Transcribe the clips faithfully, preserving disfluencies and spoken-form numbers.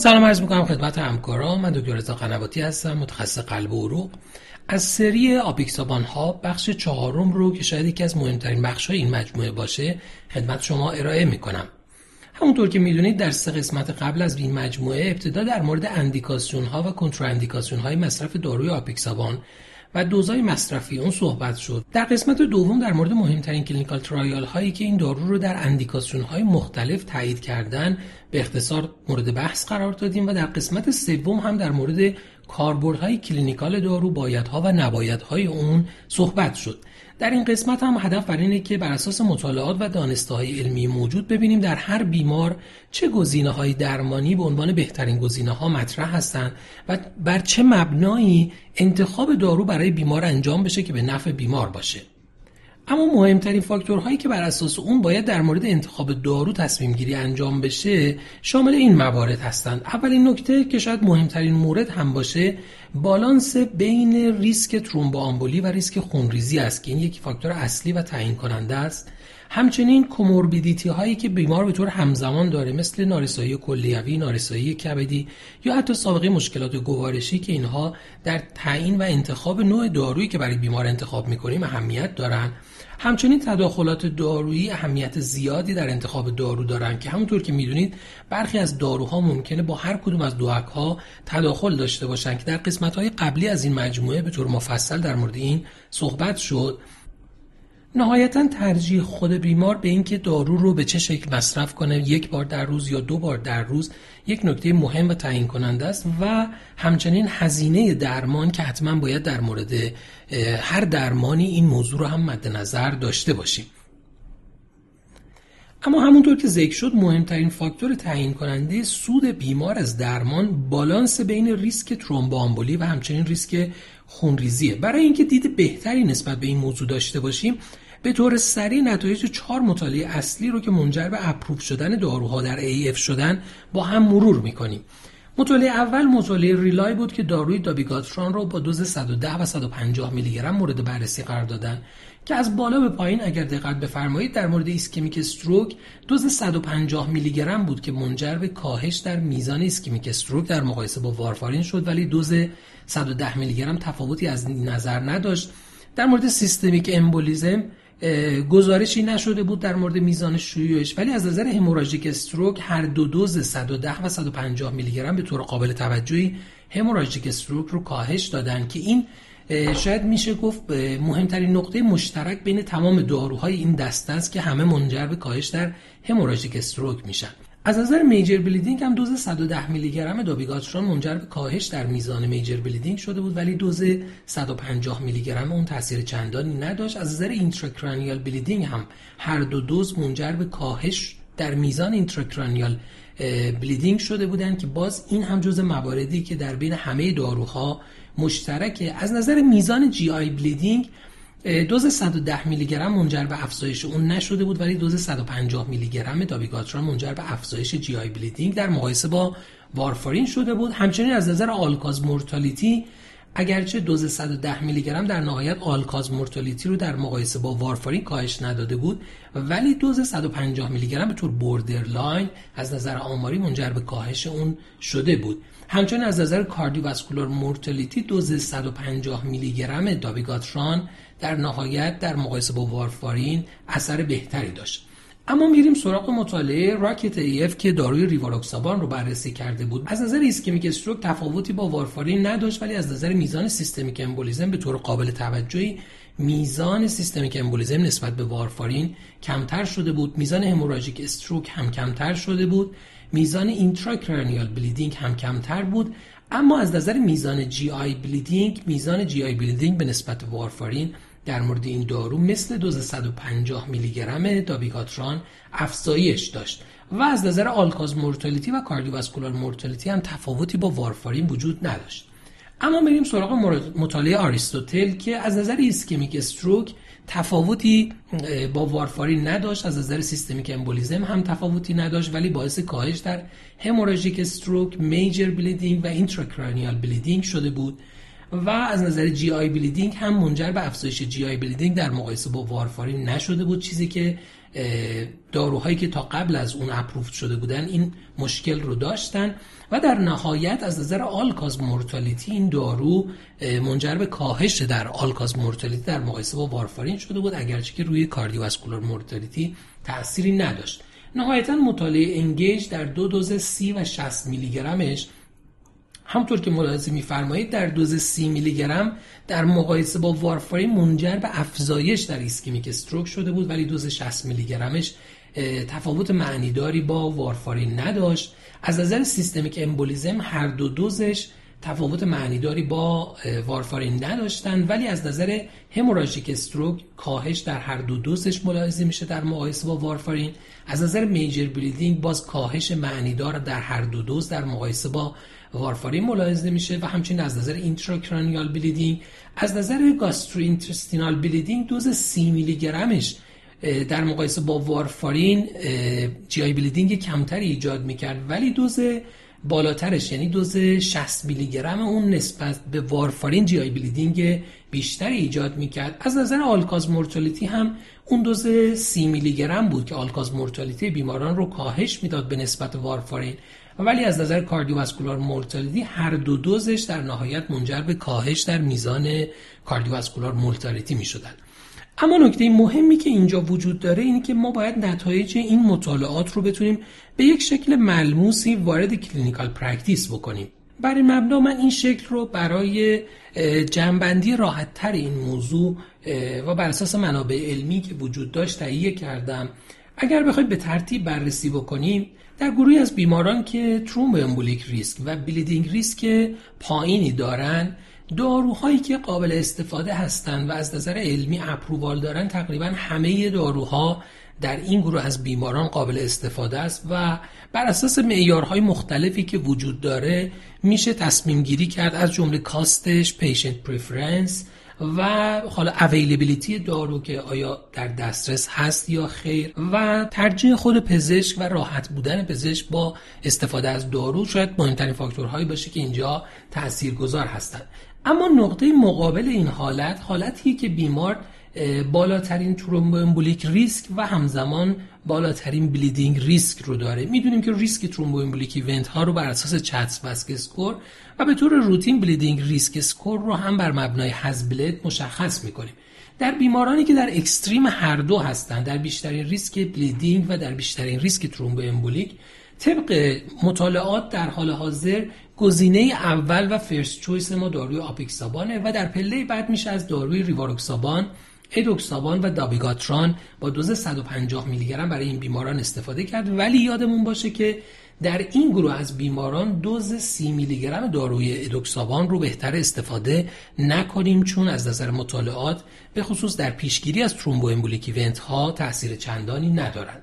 سلام عرض میکنم خدمت همکاران. من دکتر رضا هستم، متخصص قلب و عروق. از سری اپیکسابان ها بخش چهارم رو که شاید یکی از مهمترین بخش های این مجموعه باشه خدمت شما ارائه میکنم. همونطور که میدونید در سه قسمت قبل از این مجموعه ابتدا در مورد اندیکاسیون ها و کنتراندیکاسیون های مصرف داروی اپیکسابان و دوزهای مصرفی اون صحبت شد. در قسمت دوم در مورد مهمترین کلینیکال ترایال هایی که این دارو رو در اندیکاسیون های مختلف تایید کردن به اختصار مورد بحث قرار دادیم و در قسمت سوم هم در مورد کاربردهای کلینیکال دارو، بایدها و نبایدهای اون صحبت شد. در این قسمت هم هدف بر اینه که بر اساس مطالعات و دانسته‌های علمی موجود ببینیم در هر بیمار چه گزینه‌های درمانی به عنوان بهترین گزینه‌ها مطرح هستند و بر چه مبنایی انتخاب دارو برای بیمار انجام بشه که به نفع بیمار باشه. اما مهمترین فاکتورهایی که بر اساس اون باید در مورد انتخاب دارو تصمیم گیری انجام بشه شامل این موارد هستند. اولین نکته که شاید مهمترین مورد هم باشه بالانس بین ریسک ترومبوآمبولی و ریسک خونریزی است که این یکی فاکتور اصلی و تعیین کننده است. همچنین کوموربیدیتی هایی که بیمار به طور همزمان داره مثل نارسایی کلیوی، نارسایی کبدی یا حتی سابقه مشکلات گوارشی که اینها در تعیین و انتخاب نوع دارویی که برای بیمار انتخاب می‌کنیم اهمیت دارن. همچنین تداخلات دارویی اهمیت زیادی در انتخاب دارو دارن که همونطور که میدونید برخی از داروها ممکنه با هر کدوم از دوحک‌ها تداخل داشته باشن که در قسمت‌های قبلی از این مجموعه به طور مفصل در مورد این صحبت شد. نهایتاً ترجیح خود بیمار به اینکه دارو رو به چه شکل مصرف کنه، یک بار در روز یا دو بار در روز، یک نکته مهم و تعیین کننده است و همچنین هزینه درمان که حتماً باید در مورد هر درمانی این موضوع رو هم مد نظر داشته باشیم. اما همونطور که ذکر شد مهمترین فاکتور تعیین کننده سود بیمار از درمان بالانس بین ریسک ترومبوآمبولی و همچنین ریسک خونریزیه. برای اینکه دید بهتری نسبت به این موضوع داشته باشیم به طور سریع نتایج چهار مطالعه اصلی رو که منجر به اپروو شدن داروها در ای اف شدن با هم مرور میکنیم. مطالعه اول مطالعه ریلای بود که داروی دابیگاتران رو با دوز صد و ده و صد و پنجاه میلی گرم مورد بررسی قرار دادن که از بالا به پایین اگر دقت بفرمایید در مورد ایسکمیک استروک دوز صد و پنجاه میلی گرم بود که منجر به کاهش در میزان ایسکمیک استروک در مقایسه با وارفارین شد ولی دوز صد و ده میلی گرم تفاوتی از نظر نداشت. در مورد سیستمیک امبولیزم گزارشی نشده بود در مورد میزان شیوعش ولی از نظر هموراژیک استروک هر دو دوز صد و ده و صد و پنجاه میلی گرم به طور قابل توجهی هموراژیک استروک رو کاهش دادن که این شاید میشه گفت مهمترین نقطه مشترک بین تمام داروهای این دسته است که همه منجر به کاهش در هموراژیک استروک میشن. از نظر میجر بلیدینگ هم دوز صد و ده میلی گرم دابیگاتران منجر به کاهش در میزان میجر بلیدینگ شده بود ولی دوز صد و پنجاه میلی گرم اون تاثیر چندانی نداشت. از نظر اینتراکرانیال بلیدینگ هم هر دو دوز منجر به کاهش در میزان اینتراکرانیال بلیدینگ شده بودند که باز این هم جزء مواردی که در بین همه داروها مشترکه. از نظر میزان جی آی بلیدینگ دوز صد و ده میلی گرم منجر به افزایش اون نشده بود ولی دوز صد و پنجاه میلی گرم دابیگاتران منجر به افزایش جی آی بلیدینگ در مقایسه با وارفارین شده بود. همچنین از نظر آلکاز مورتالیتی اگرچه دوز صد و ده میلی گرم در نهایت آلکاز مورتالیتی رو در مقایسه با وارفارین کاهش نداده بود ولی دوز صد و پنجاه میلی گرم به طور بوردرلاین از نظر آماری منجر به کاهش اون شده بود. همچنین از نظر کاردیوواسکولار مورتالیتی دوز صد و پنجاه میلی گرم دابیگاتران در نهایت در مقایسه با وارفارین اثر بهتری داشت. اما میریم سراغ مطالعه راکت ای اف که داروی ریواروکسابان رو بررسی کرده بود. از نظر ایسکمیک استروک تفاوتی با وارفارین نداشت ولی از نظر میزان سیستمیک امبولیزم به طور قابل توجهی میزان سیستمیک امبولیزم نسبت به وارفارین کمتر شده بود. میزان هموراژیک استروک هم کمتر شده بود. میزان اینتراکرانیال بلیدینگ هم کمتر بود. اما از نظر میزان جی آی بلیدینگ میزان جی آی بلیدینگ به نسبت وارفارین در مورد این دارو مثل دوز صد و پنجاه میلی گرم دابیگاتران افزایش داشت و از نظر آلکاز مورتالیتی و کاردیوواسکولار مورتالیتی هم تفاوتی با وارفارین وجود نداشت. اما بریم سراغ مطالعه آریستوتل که از نظر ایسکمیک استروک تفاوتی با وارفارین نداشت، از نظر سیستمیک امبولیزم هم تفاوتی نداشت ولی باعث کاهش در هموراژیک استروک، میجر بلیدینگ و اینتراکرانیال بلیدینگ شده بود. و از نظر جی آی بلیدینگ هم منجر به افزایش جی آی بلیدینگ در مقایسه با وارفارین نشده بود، چیزی که داروهایی که تا قبل از اون اپروفت شده بودن این مشکل رو داشتن. و در نهایت از نظر آلکاز مورتالیتی این دارو منجر به کاهش در آلکاز مورتالیتی در مقایسه با وارفارین شده بود، اگرچه که روی کاردیوواسکولار مورتالیتی تأثیری نداشت. نهایتاً مطالعه انگیج در دو دوز سی و شصت میلی گرمش، همطور که ملاحظه می‌فرمایید در دوز سی میلی گرم در مقایسه با وارفارین منجر به افزایش در ایسکمیک استروک شده بود، ولی دوز شصت میلی گرمش تفاوت معنیداری با وارفارین نداشت. از نظر سیستمیک امبولیزم هر دو دوزش تفاوت معنیداری با وارفارین نداشتند، ولی از نظر هموراژیک استروک کاهش در هر دو دوزش ملاحظه میشه در مقایسه با وارفارین. از نظر میجر بلیدینگ باز کاهش معنیدار در هر دو دوز در مقایسه با وارفارین ملاحظه میشه و همچنین از نظر اینتراکرانیال بلیدینگ. از نظر گاستروینتستینال بلیدینگ دوز سی میلی گرمش در مقایسه با وارفارین جی آی بلیدینگ کمتری ایجاد میکرد، ولی دوز بالاترش یعنی دوز شصت میلی گرم اون نسبت به وارفارین جی آی بلیدینگ بیشتری ایجاد میکرد. از نظر آلکاز مورتالیتی هم اون دوز سی میلی گرم بود که آلکاز مورتالیتی بیماران رو کاهش میداد به نسبت وارفارین، ولی از نظر کاردیوواسکولار مورتالیتی هر دو دوزش در نهایت منجر به کاهش در میزان کاردیوواسکولار مورتالیتی میشدن. اما نکته مهمی که اینجا وجود داره اینه که ما باید نتایج این مطالعات رو بتونیم به یک شکل ملموسی وارد کلینیکال پرکتیس بکنیم. برای مبدا من این شکل رو برای جنبندی راحت‌تر این موضوع و بر اساس منابع علمی که وجود داشت تهیه کردم. اگر بخواید به ترتیب بررسی بکنیم، در گروهی از بیماران که ترومبوامبولیک ریسک و بلیدینگ ریسک پایینی دارن، داروهایی که قابل استفاده هستند و از نظر علمی اپرووال دارن تقریبا همه داروها در این گروه از بیماران قابل استفاده است و بر اساس معیارهای مختلفی که وجود داره میشه تصمیم گیری کرد، از جمله کاستش، پیشنت پریفرنس و حالا اویلیبیلیتی دارو که آیا در دسترس هست یا خیر، و ترجیح خود پزشک و راحت بودن پزشک با استفاده از دارو شاید مهمترین فاکتورهایی باشه که اینجا تاثیرگذار هستند. اما نقطه مقابل این حالت، حالتیه که بیمار بالاترین ترومبوامبولیک ریسک و همزمان بالاترین بلیدینگ ریسک رو داره. میدونیم که ریسک ترومبوامبولیک ایونت ها رو بر اساس چادزواسک اسکور و به طور روتین بلیدینگ ریسک اسکور رو هم بر مبنای هزبلد مشخص میکنیم. در بیمارانی که در اکستریم هر دو هستند، در بیشترین ریسک بلیدینگ و در بیشترین ریسک ترومبوامبولیک، طبق مطالعات در حال حاضر گزینه اول و فرست چویس ما داروی اپیکسابانه و در پله بعد میشه از داروی ریواروکسابان، ریواروکسابان و دابیگاتران با دوز صد و پنجاه میلی گرم برای این بیماران استفاده کرد. ولی یادمون باشه که در این گروه از بیماران دوز سی میلی گرم داروی ریواروکسابان رو بهتر استفاده نکنیم، چون از نظر مطالعات به خصوص در پیشگیری از ترومبوامبولیک ایونت ها تاثیر چندانی ندارند.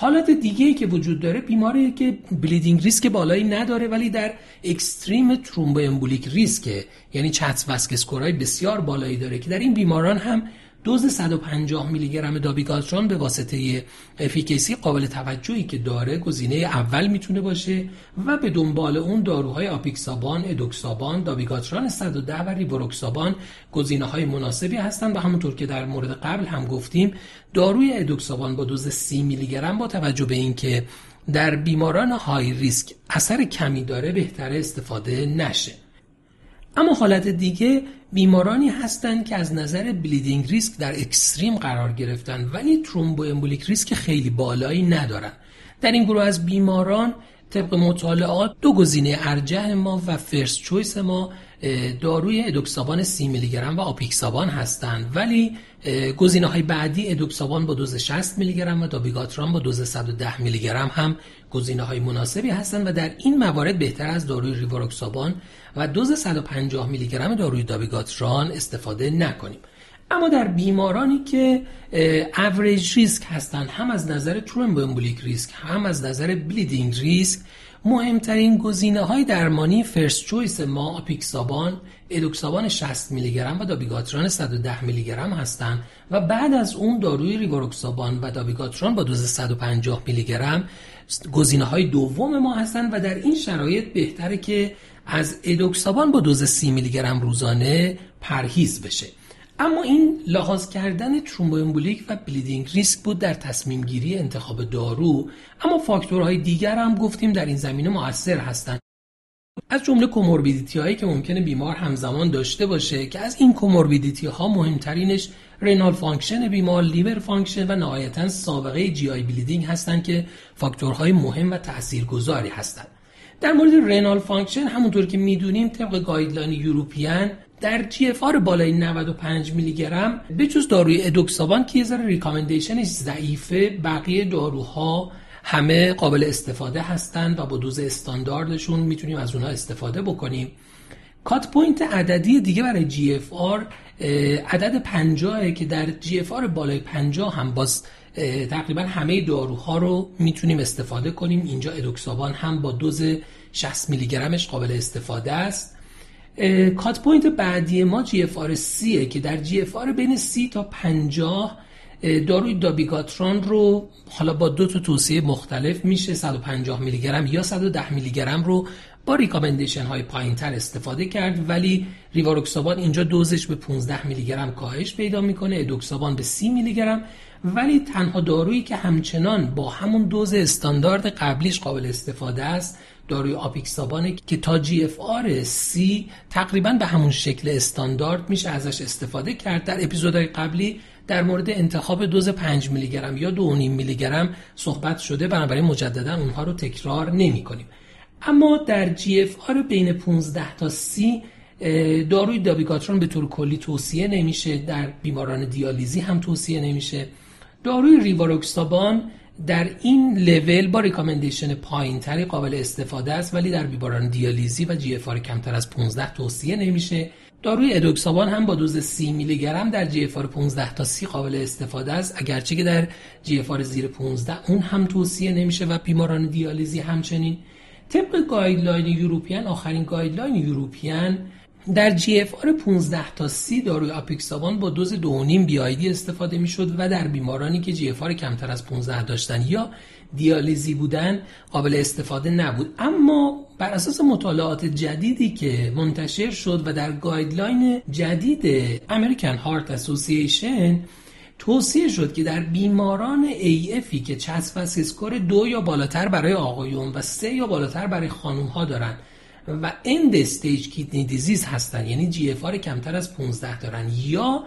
حالت دیگه‌ای که وجود داره بیماری که بلیدینگ ریسک بالایی نداره ولی در اکستریم ترومبوامبولیک ریسکه، یعنی چادزواسک اسکورای بسیار بالایی داره، که در این بیماران هم دوز صد و پنجاه میلی گرم دابیگاتران به واسطه افیکیسی قابل توجهی که داره گزینه اول میتونه باشه و به دنبال اون داروهای اپیکسابان، ادوکسابان، دابیگاتران صد و ده و ریواروکسابان گزینه‌های مناسبی هستن. و همونطور که در مورد قبل هم گفتیم، داروی ادوکسابان با دوز سی میلی گرم با توجه به اینکه در بیماران های ریسک اثر کمی داره بهتره استفاده نشه. اما حالت دیگه بیمارانی هستند که از نظر بلیدینگ ریسک در اکستریم قرار گرفتن ولی ترومبوامبولیک ریسک خیلی بالایی ندارن. در این گروه از بیماران طبق مطالعات دو گزینه ارجح ما و فرست چویس ما داروی ادوکسابان سی میلی گرم و آپیکسابان هستند، ولی گزینه‌های بعدی ادوکسابان با دوز شصت میلی گرم و دابیگاتران با دوز صد و ده میلی گرم هم گزینه‌های مناسبی هستند و در این موارد بهتر از داروی ریواروکسابان و دوز صد و پنجاه میلی گرم داروی دابیگاتران استفاده نکنیم. اما در بیمارانی که اوریج ریسک هستند، هم از نظر ترومبوامبولیک ریسک هم از نظر بلیدینگ ریسک، مهمترین گزینه‌های درمانی فرست چویس ما اپیکسابان، ادوکسابان شصت میلی گرم و دابیگاتران صد و ده میلی گرم هستند و بعد از اون داروی ریواروکسابان و دابیگاتران با دوز صد و پنجاه میلی گرم گزینه‌های دوم ما هستند و در این شرایط بهتره که از ادوکسابان با دوز سی میلی گرم روزانه پرهیز بشه. اما این لحاظ کردن ترومبوامبولیک و بلیدینگ ریسک بود در تصمیم گیری انتخاب دارو، اما فاکتورهای دیگر هم گفتیم در این زمینه مؤثر هستند، از جمله کوموربیدیتی هایی که ممکنه بیمار همزمان داشته باشه که از این کوموربیدیتی ها مهمترینش رینال فانکشن بیمار، لیور فانکشن و نهایتاً سابقه جی آی بلیدینگ هستند که فاکتورهای مهم و تاثیرگذاری هستند. در مورد رینال فانکشن همونطور که میدونیم طبق گایدلاین یوروپیان در جی اف آر بالای نود و پنج میلی گرم به جز داروی ادوکسابان که یه ذره ریکامندیشنش ضعیفه، بقیه داروها همه قابل استفاده هستند و با دوز استانداردشون میتونیم از اونها استفاده بکنیم. کات پوینت عددی دیگه برای جی اف آر عدد پنجاهه که در جی اف آر بالای پنجاه هم باز تقریبا همه داروها رو میتونیم استفاده کنیم. اینجا ادوکسابان هم با دوز شصت میلی گرمش قابل استفاده است. کات پوینت بعدی ما جی اف آر سیه که در جی اف آر بین سی تا پنجاه داروی دابیگاتران رو حالا با دو تا توصیه مختلف میشه صد و پنجاه میلی گرم یا صد و ده میلی گرم رو با ریکامندیشن های پایین تر استفاده کرد، ولی ریواروکسابان اینجا دوزش به پانزده میلی گرم کاهش پیدا میکنه، ادوکسابان به سی میلی گرم، ولی تنها دارویی که همچنان با همون دوز استاندارد قبلیش قابل استفاده است داروی اپیکسابان که تا جی اف آر سی تقریبا به همون شکل استاندارد میشه ازش استفاده کرد. در اپیزودهای قبلی در مورد انتخاب دوز پنج میلی گرم یا دو و نیم میلی گرم صحبت شده، بنابراین مجددا اونها رو تکرار نمی کنیم. اما در جی اف آر بین پانزده تا سی داروی دابیگاتران به طور کلی توصیه نمیشه، در بیماران دیالیزی هم توصیه نمیشه. داروی ریواروکسابان در این لول با ریکامندیشن پایین‌تری قابل استفاده است، ولی در بیماران دیالیزی و جی اف آر کمتر از پانزده توصیه نمیشه. داروی ادوکسابان هم با دوز سی میلی گرم در جی اف آر پانزده تا سی قابل استفاده است، اگرچه که در جی اف آر زیر پانزده اون هم توصیه نمیشه و بیماران دیالیزی همچنین. طبق گایدلاین یوروپیان، آخرین گایدلاین یوروپیان، در جی اف آر پانزده تا سی داروی اپیکسابان با دوز دو و نیم بی آی دی استفاده میشد و در بیمارانی که جی اف آر کمتر از پانزده داشتن یا دیالیزی بودن قابل استفاده نبود. اما بر اساس مطالعات جدیدی که منتشر شد و در گایدلاین جدید امریکن هارت اسوسییشن توصیه شد که در بیماران ای افی که چادزواسک اسکور دو یا بالاتر برای آقایون و سه یا بالاتر برای خانم‌ها دارن و اند استیج کیدنی دیزیز هستن، یعنی جی اف آر کمتر از پانزده دارن یا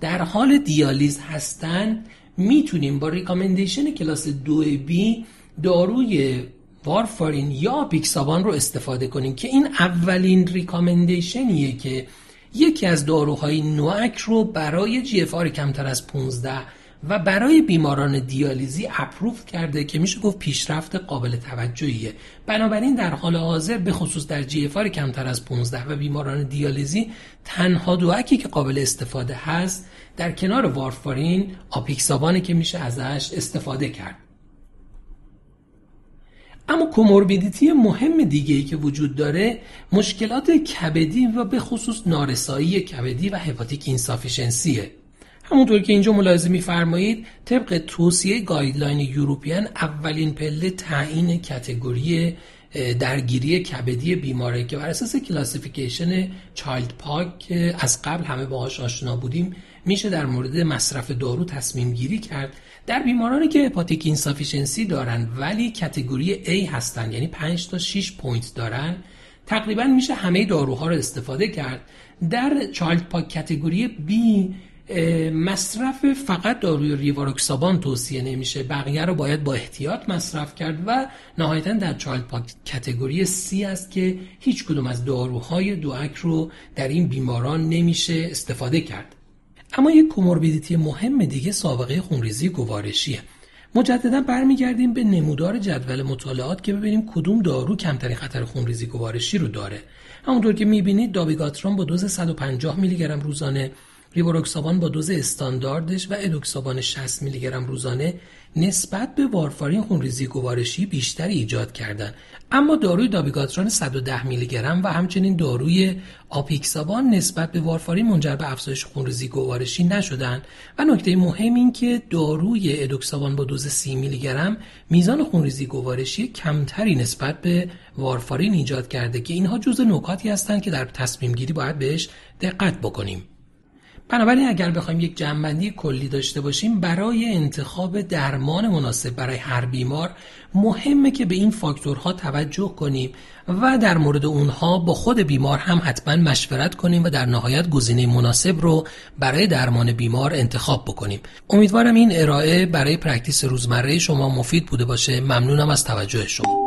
در حال دیالیز هستن، میتونیم با ریکامندیشن کلاس دو بی داروی وارفارین یا اپیکسابان رو استفاده کنیم که این اولین ریکامندیشنیه که یکی از داروهای نوآک رو برای جی اف آر کمتر از پانزده و برای بیماران دیالیزی اپروف کرده که میشه گفت پیشرفت قابل توجهیه. بنابراین در حال حاضر به خصوص در جی اف آر کمتر از پانزده و بیماران دیالیزی تنها دوآکی که قابل استفاده هست در کنار وارفارین اپیکسابانه که میشه ازش استفاده کرد. اما کوموربیدیتی مهم دیگه‌ای که وجود داره مشکلات کبدی و به خصوص نارسایی کبدی و هپاتیک اینسافیشنسیه. همونطور که اینجا ملاحظه می‌فرمایید طبق توصیه گایدلاین یوروپیان اولین پله تعیین کاتگوری درگیری کبدی بیماره که بر اساس کلاسیفیکیشن چایلد پاک که از قبل همه باهاش آشنا بودیم میشه در مورد مصرف دارو تصمیم گیری کرد. در بیمارانی که هپاتیک اینسافیشنسی دارن ولی کاتگوری A هستن، یعنی پنج تا شش پوینت دارن، تقریبا میشه همه داروها رو استفاده کرد. در چایلد پاک کاتگوری B مصرف فقط داروی ریواروکسابان توصیه نمیشه، بقیه رو باید با احتیاط مصرف کرد و نهایتاً در چایلد پاک کاتگوری C است که هیچ کدوم از داروهای دوآک رو در این بیماران نمیشه استفاده کرد. اما یک کوموربیدیتی مهم دیگه سابقه خونریزی گوارشیه. مجددا برمیگردیم به نمودار جدول مطالعات که ببینیم کدوم دارو کمترین خطر خونریزی گوارشی رو داره. همونطور که می‌بینید دابیگاتران با دوز صد و پنجاه میلی گرم روزانه، ریواروکسابان با دوز استانداردش و ادوکسابان شصت میلی گرم روزانه نسبت به وارفارین خونریزی گوارشی بیشتری ایجاد کردند، اما داروی دابیگاتران صد و ده میلی گرم و همچنین داروی اپیکسابان نسبت به وارفارین منجر به افزایش خونریزی گوارشی نشدند و نکته مهم این که داروی ادوکسابان با دوز سی میلی گرم میزان خونریزی گوارشی کمتری نسبت به وارفارین ایجاد کرده که اینها جزو نکاتی هستند که در تصمیم گیری باید بهش دقت بکنیم. بنابراین اگر بخوایم یک جمع‌بندی کلی داشته باشیم، برای انتخاب درمان مناسب برای هر بیمار مهمه که به این فاکتورها توجه کنیم و در مورد اونها با خود بیمار هم حتما مشورت کنیم و در نهایت گزینه مناسب رو برای درمان بیمار انتخاب بکنیم. امیدوارم این ارائه برای پرکتیس روزمره شما مفید بوده باشه. ممنونم از توجه شما.